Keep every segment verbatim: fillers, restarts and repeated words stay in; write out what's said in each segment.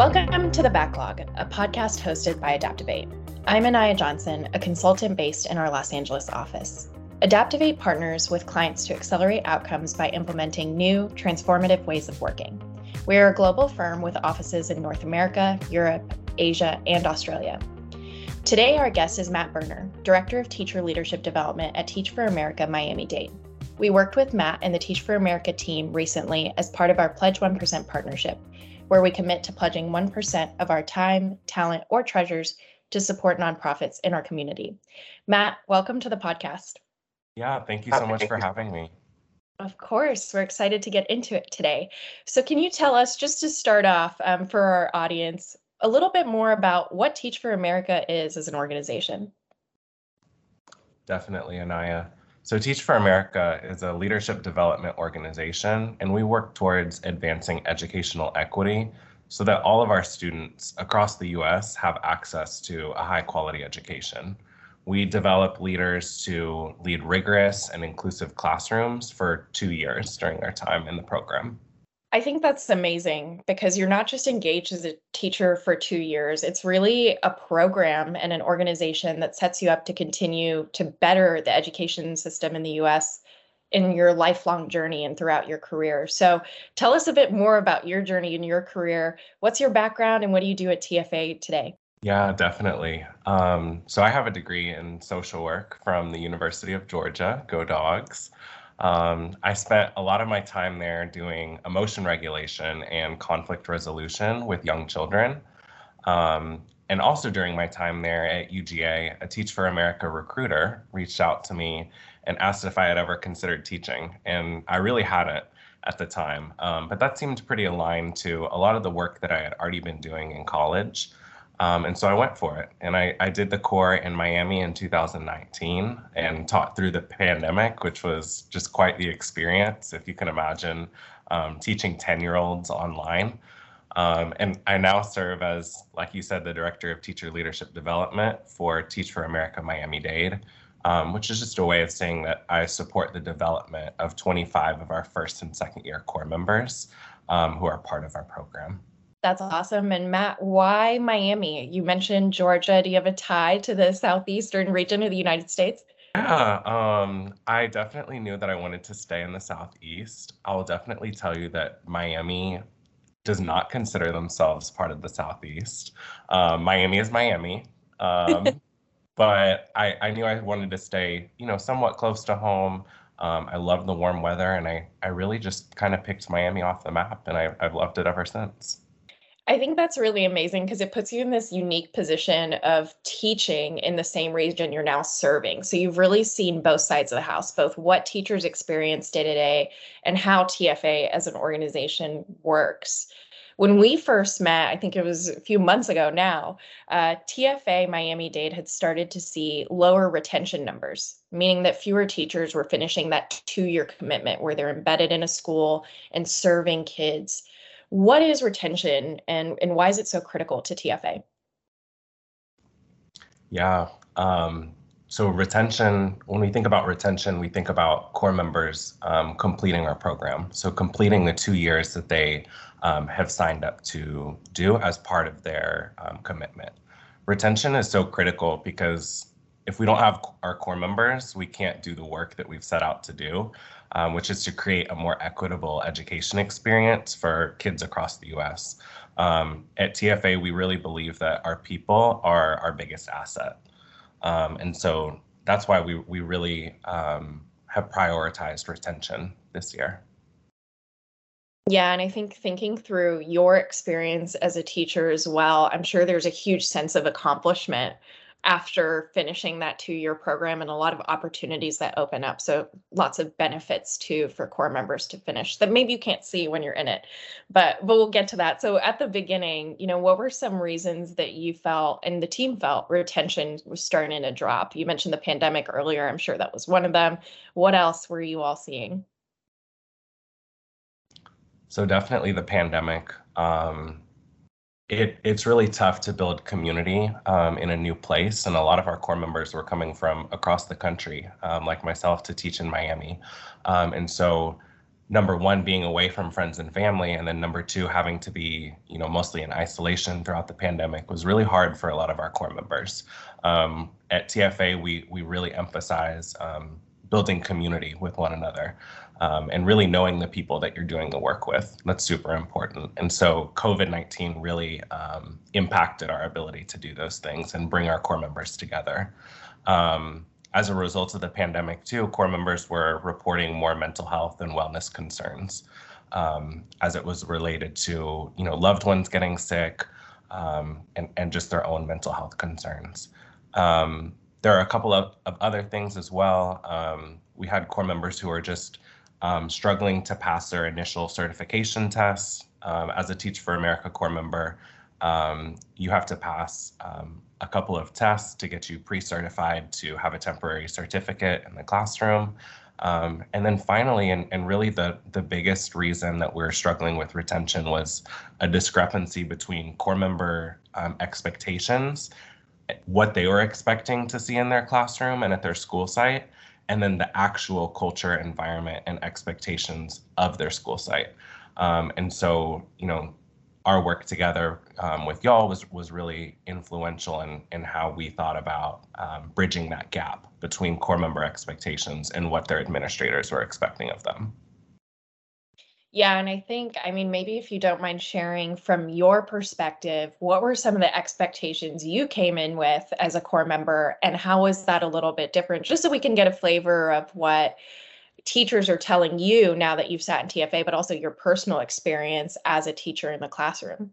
Welcome to The Backlog, a podcast hosted by Adaptivate. I'm Inaya Johnson, a consultant based in our Los Angeles office. Adaptivate partners with clients to accelerate outcomes by implementing new, transformative ways of working. We are a global firm with offices in North America, Europe, Asia, and Australia. Today, our guest is Matt Boerner, Director of Teacher Leadership Development at Teach for America, Miami-Dade. We worked with Matt and the Teach for America team recently as part of our Pledge one percent partnership, where we commit to pledging one percent of our time, talent, or treasures to support nonprofits in our community. Matt, welcome to the podcast. Yeah, thank you so much for having me. Of course, we're excited to get into it today. So can you tell us, just to start off um, for our audience, a little bit more about what Teach for America is as an organization? Definitely, Inaya. So Teach for America is a leadership development organization, and we work towards advancing educational equity so that all of our students across the U S have access to a high quality education. We develop leaders to lead rigorous and inclusive classrooms for two years during our time in the program. I think that's amazing because you're not just engaged as a teacher for two years. It's really a program and an organization that sets you up to continue to better the education system in the U S in your lifelong journey and throughout your career. So tell us a bit more about your journey and your career. What's your background and what do you do at T F A today? Yeah, definitely. Um, so I have a degree in social work from the University of Georgia. Go Dogs. Um, I spent a lot of my time there doing emotion regulation and conflict resolution with young children. Um, and also during my time there at U G A, a Teach for America recruiter reached out to me and asked if I had ever considered teaching. And I really hadn't at the time, um, but that seemed pretty aligned to a lot of the work that I had already been doing in college. Um, and so I went for it, and I, I did the core in Miami in two thousand nineteen and taught through the pandemic, which was just quite the experience, if you can imagine, um, teaching ten-year-olds online. Um, and I now serve as, like you said, the Director of Teacher Leadership Development for Teach for America Miami-Dade, um, which is just a way of saying that I support the development of twenty-five of our first and second year core members um, who are part of our program. That's awesome. And Matt, why Miami? You mentioned Georgia. Do you have a tie to the southeastern region of the United States? Yeah, um, I definitely knew that I wanted to stay in the Southeast. I will definitely tell you that Miami does not consider themselves part of the Southeast. Uh, Miami is Miami. Um, but I, I knew I wanted to stay, you know, somewhat close to home. Um, I love the warm weather, and I, I really just kind of picked Miami off the map, and I, I've loved it ever since. I think that's really amazing because it puts you in this unique position of teaching in the same region you're now serving. So you've really seen both sides of the house, both what teachers experience day to day and how T F A as an organization works. When we first met, I think it was a few months ago now, uh, T F A Miami-Dade had started to see lower retention numbers, meaning that fewer teachers were finishing that two-year commitment where they're embedded in a school and serving kids. What is retention, and, and why is it so critical to T F A? Yeah, um, so retention, when we think about retention, we think about core members um, completing our program. So completing the two years that they um, have signed up to do as part of their um, commitment. Retention is so critical because if we don't have our core members, we can't do the work that we've set out to do. Um, which is to create a more equitable education experience for kids across the U S. Um, at T F A, we really believe that our people are our biggest asset. Um, and so that's why we, we really um, have prioritized retention this year. Yeah, and I think thinking through your experience as a teacher as well, I'm sure there's a huge sense of accomplishment after finishing that two-year program and a lot of opportunities that open up. So lots of benefits too for core members to finish that maybe you can't see when you're in it, but, but we'll get to that. So at the beginning, you know, what were some reasons that you felt and the team felt retention was starting to drop? You mentioned the pandemic earlier. I'm sure that was one of them. What else were you all seeing? So definitely the pandemic. Um, It, it's really tough to build community um, in a new place, and a lot of our core members were coming from across the country, um, like myself, to teach in Miami. Um, and so number one, being away from friends and family, and then number two, having to be, you know, mostly in isolation throughout the pandemic was really hard for a lot of our core members. Um, at T F A, we we really emphasize um, building community with one another, um, and really knowing the people that you're doing the work with. That's super important. And so COVID nineteen really um, impacted our ability to do those things and bring our core members together. Um, As a result of the pandemic, too, core members were reporting more mental health and wellness concerns, um, as it was related to, you know, loved ones getting sick, um, and, and just their own mental health concerns. Um, there are a couple of, of other things as well. Um, we had core members who were just um, struggling to pass their initial certification tests. Um, as a Teach for America core member, um, you have to pass um, a couple of tests to get you pre-certified to have a temporary certificate in the classroom. Um, and then finally, and, and really the, the biggest reason that we're struggling with retention was a discrepancy between core member um, expectations, what they were expecting to see in their classroom and at their school site, and then the actual culture, environment, and expectations of their school site. Um, and so, you know, our work together um, with y'all was was really influential in, in how we thought about um, bridging that gap between core member expectations and what their administrators were expecting of them. Yeah, and I think, I mean, maybe if you don't mind sharing from your perspective, what were some of the expectations you came in with as a core member, and how was that a little bit different, just so we can get a flavor of what teachers are telling you now that you've sat in T F A, but also your personal experience as a teacher in the classroom.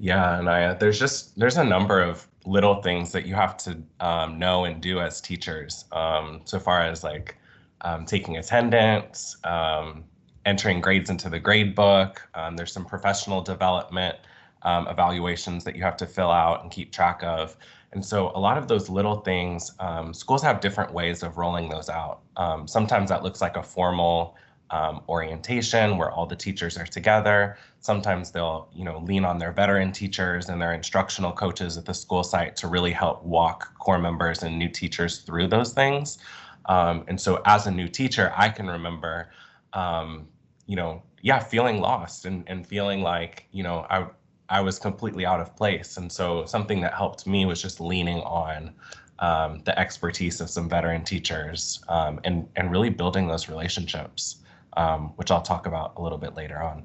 Yeah, Anaya, there's just there's a number of little things that you have to um, know and do as teachers, um, so far as like um, taking attendance, um, entering grades into the grade book. Um, there's some professional development um, evaluations that you have to fill out and keep track of. And so a lot of those little things, um, schools have different ways of rolling those out. Um, sometimes that looks like a formal um, orientation where all the teachers are together. Sometimes they'll, you know, lean on their veteran teachers and their instructional coaches at the school site to really help walk core members and new teachers through those things. Um, and so as a new teacher, I can remember, um, you know, yeah, feeling lost and, and feeling like, you know, I I was completely out of place. And so something that helped me was just leaning on um, the expertise of some veteran teachers um, and, and really building those relationships, um, which I'll talk about a little bit later on.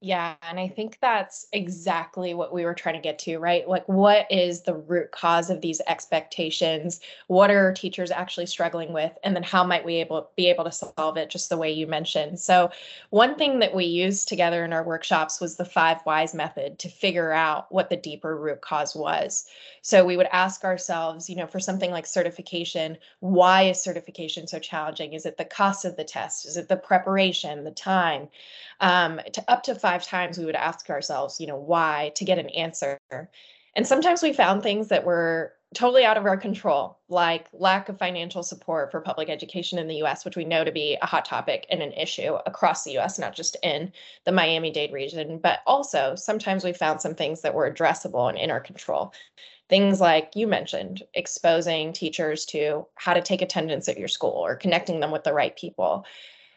Yeah, and I think that's exactly what we were trying to get to, right? Like, what is the root cause of these expectations? What are teachers actually struggling with? And then how might we able be able to solve it, just the way you mentioned? So one thing that we used together in our workshops was the five whys method to figure out what the deeper root cause was. So we would ask ourselves, you know, for something like certification, why is certification so challenging? Is it the cost of the test? Is it the preparation, the time? Um, to up to five Five times we would ask ourselves, you know, why, to get an answer. And sometimes we found things that were totally out of our control, like lack of financial support for public education in the U S, which we know to be a hot topic and an issue across the U S, not just in the Miami-Dade region. But also sometimes we found some things that were addressable and in our control. Things like you mentioned, exposing teachers to how to take attendance at your school or connecting them with the right people.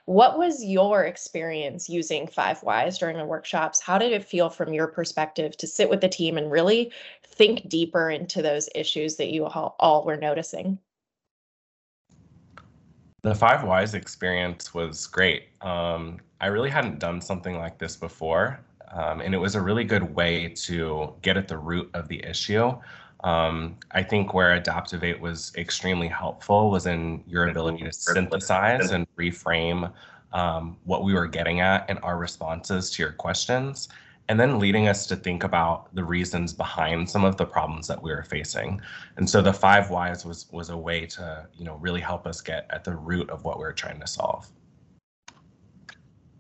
What was your experience using Five Whys during the workshops? How did it feel from your perspective to sit with the team and really think deeper into those issues that you all were noticing? The Five Whys experience was great. Um, I really hadn't done something like this before, um, and it was a really good way to get at the root of the issue. Um, I think where Adaptivate was extremely helpful was in your ability to synthesize and reframe um, what we were getting at and our responses to your questions, and then leading us to think about the reasons behind some of the problems that we were facing. And so the five whys was was a way to, you know, really help us get at the root of what we were trying to solve.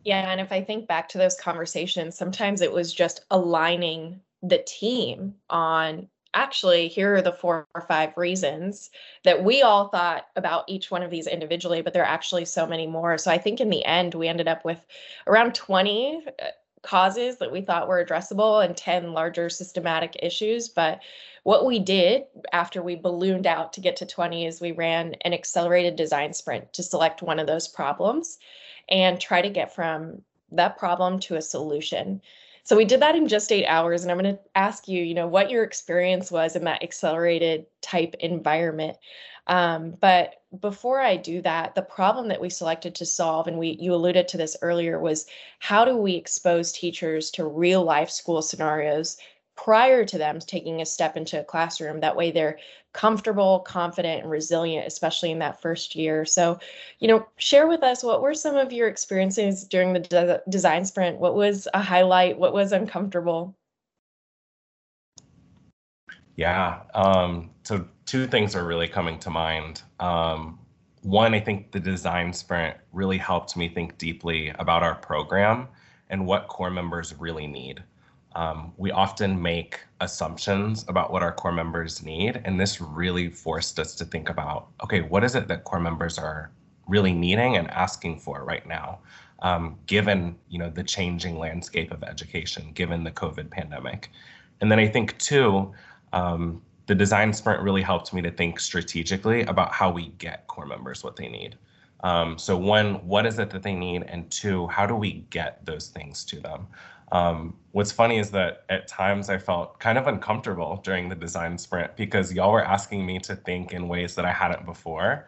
Yeah, and if I think back to those conversations, sometimes it was just aligning the team on, actually, here are the four or five reasons that we all thought about each one of these individually, but there are actually so many more. So I think in the end, we ended up with around twenty causes that we thought were addressable and ten larger systematic issues. But what we did after we ballooned out to get to twenty is we ran an accelerated design sprint to select one of those problems and try to get from that problem to a solution. So we did that in just eight hours. And I'm going to ask you, you know, what your experience was in that accelerated type environment. Um, but before I do that, the problem that we selected to solve, and we you alluded to this earlier, was how do we expose teachers to real life school scenarios prior to them taking a step into a classroom? That way they're comfortable, confident, and resilient, especially in that first year. So, you know, share with us, what were some of your experiences during the de- design sprint? What was a highlight? What was uncomfortable? Yeah, um, so two things are really coming to mind. Um, one, I think the design sprint really helped me think deeply about our program and what core members really need. Um, we often make assumptions about what our core members need, and this really forced us to think about, okay, what is it that core members are really needing and asking for right now, um, given, you know, the changing landscape of education, given the COVID pandemic. And then I think two, um, the design sprint really helped me to think strategically about how we get core members what they need. Um, so one, what is it that they need? And two, how do we get those things to them? Um, what's funny is that at times I felt kind of uncomfortable during the design sprint because y'all were asking me to think in ways that I hadn't before.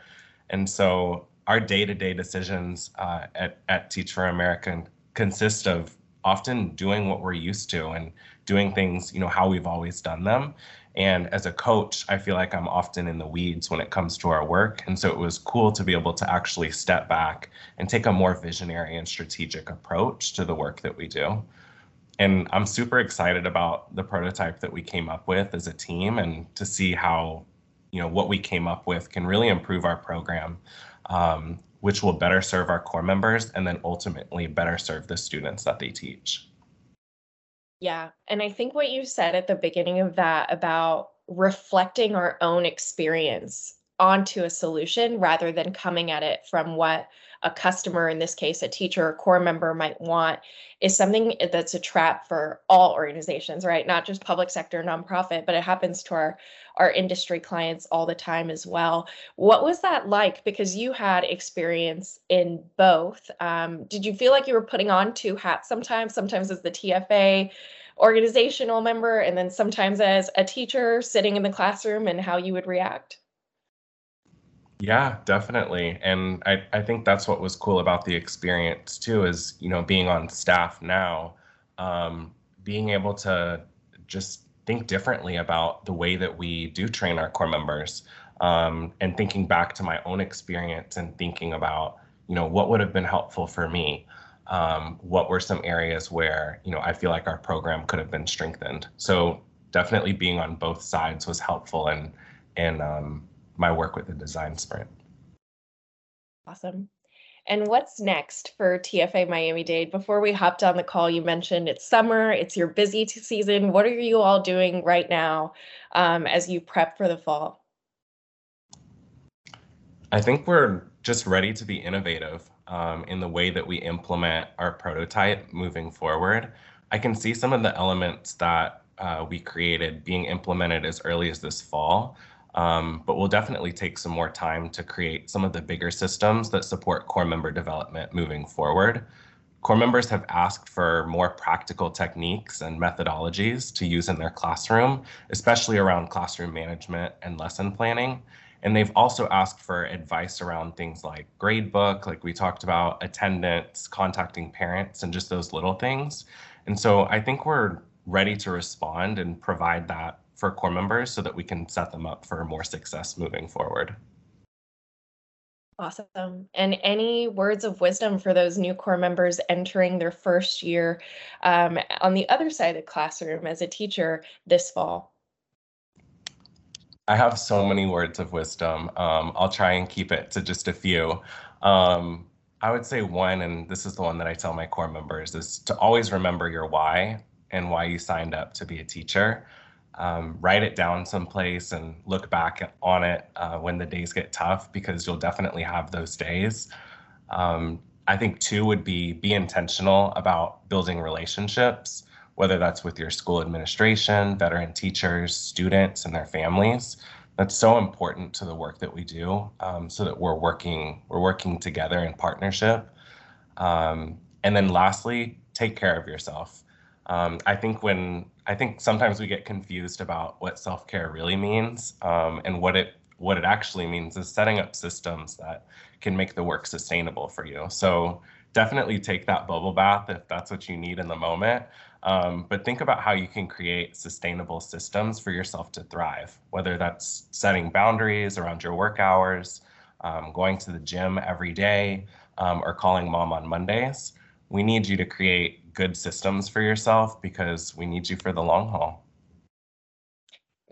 And so our day-to-day decisions uh, at, at Teach for America consist of often doing what we're used to and doing things, you know, how we've always done them. And as a coach, I feel like I'm often in the weeds when it comes to our work. And so it was cool to be able to actually step back and take a more visionary and strategic approach to the work that we do. And I'm super excited about the prototype that we came up with as a team, and to see how, you know, what we came up with can really improve our program, um, which will better serve our core members and then ultimately better serve the students that they teach. Yeah, and I think what you said at the beginning of that about reflecting our own experience onto a solution rather than coming at it from what a customer, in this case, a teacher or core member, might want is something that's a trap for all organizations, right? Not just public sector, nonprofit, but it happens to our, our industry clients all the time as well. What was that like? Because you had experience in both. Um, did you feel like you were putting on two hats sometimes, sometimes as the T F A organizational member, and then sometimes as a teacher sitting in the classroom, and how you would react? Yeah, definitely. And I, I think that's what was cool about the experience too, is, you know, being on staff now, um, being able to just think differently about the way that we do train our core members, um, and thinking back to my own experience and thinking about, you know, what would have been helpful for me? Um, what were some areas where, you know, I feel like our program could have been strengthened? So definitely being on both sides was helpful, and, and, um, my work with the design sprint. Awesome. And what's next for T F A Miami-Dade? Before we hopped on the call, you mentioned it's summer, it's your busy season. What are you all doing right now um, as you prep for the fall? I think we're just ready to be innovative um, in the way that we implement our prototype moving forward. I can see some of the elements that uh, we created being implemented as early as this fall. Um, but we'll definitely take some more time to create some of the bigger systems that support core member development moving forward. Core members have asked for more practical techniques and methodologies to use in their classroom, especially around classroom management and lesson planning. And they've also asked for advice around things like gradebook, like we talked about, attendance, contacting parents, and just those little things. And so I think we're ready to respond and provide that for core members so that we can set them up for more success moving forward. Awesome. And any words of wisdom for those new core members entering their first year um, on the other side of the classroom as a teacher this fall? I have so many words of wisdom. Um, I'll try and keep it to just a few. Um, I would say one, and this is the one that I tell my core members, is to always remember your why and why you signed up to be a teacher. Um, write it down someplace and look back on it uh, when the days get tough, because you'll definitely have those days. Um, I think two would be be intentional about building relationships, whether that's with your school administration, veteran teachers, students, and their families. That's so important to the work that we do, um, so that we're working we're working together in partnership. Um, and then lastly, take care of yourself. Um, I think when I think sometimes we get confused about what self-care really means, um, and what it what it actually means is setting up systems that can make the work sustainable for you. So definitely take that bubble bath if that's what you need in the moment. Um, but think about how you can create sustainable systems for yourself to thrive, whether that's setting boundaries around your work hours, um, going to the gym every day, um, or calling mom on Mondays. We need you to create good systems for yourself because we need you for the long haul.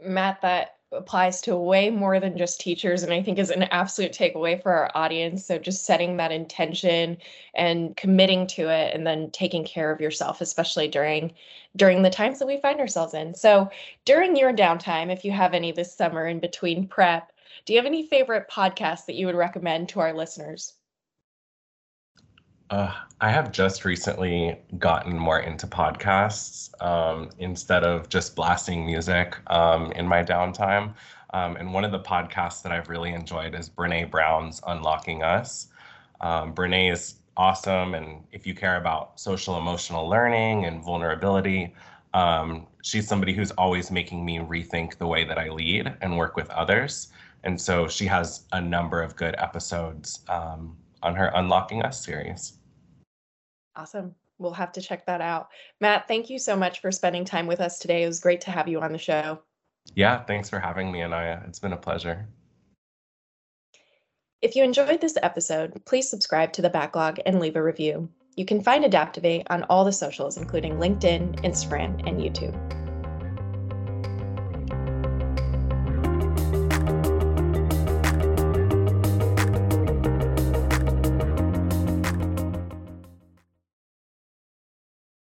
Matt, that applies to way more than just teachers, and I think is an absolute takeaway for our audience. So just setting that intention and committing to it, and then taking care of yourself, especially during during the times that we find ourselves in. So during your downtime, if you have any this summer in between prep, do you have any favorite podcasts that you would recommend to our listeners? Uh, I have just recently gotten more into podcasts um, instead of just blasting music um, in my downtime. Um, and one of the podcasts that I've really enjoyed is Brene Brown's Unlocking Us. Um, Brene is awesome. And if you care about social emotional learning and vulnerability, um, she's somebody who's always making me rethink the way that I lead and work with others. And so she has a number of good episodes um, on her Unlocking Us series. Awesome. We'll have to check that out. Matt, thank you so much for spending time with us today. It was great to have you on the show. Yeah, thanks for having me, Inaya. It's been a pleasure. If you enjoyed this episode, please subscribe to The Backlog and leave a review. You can find Adaptivate on all the socials, including LinkedIn, Instagram, and YouTube.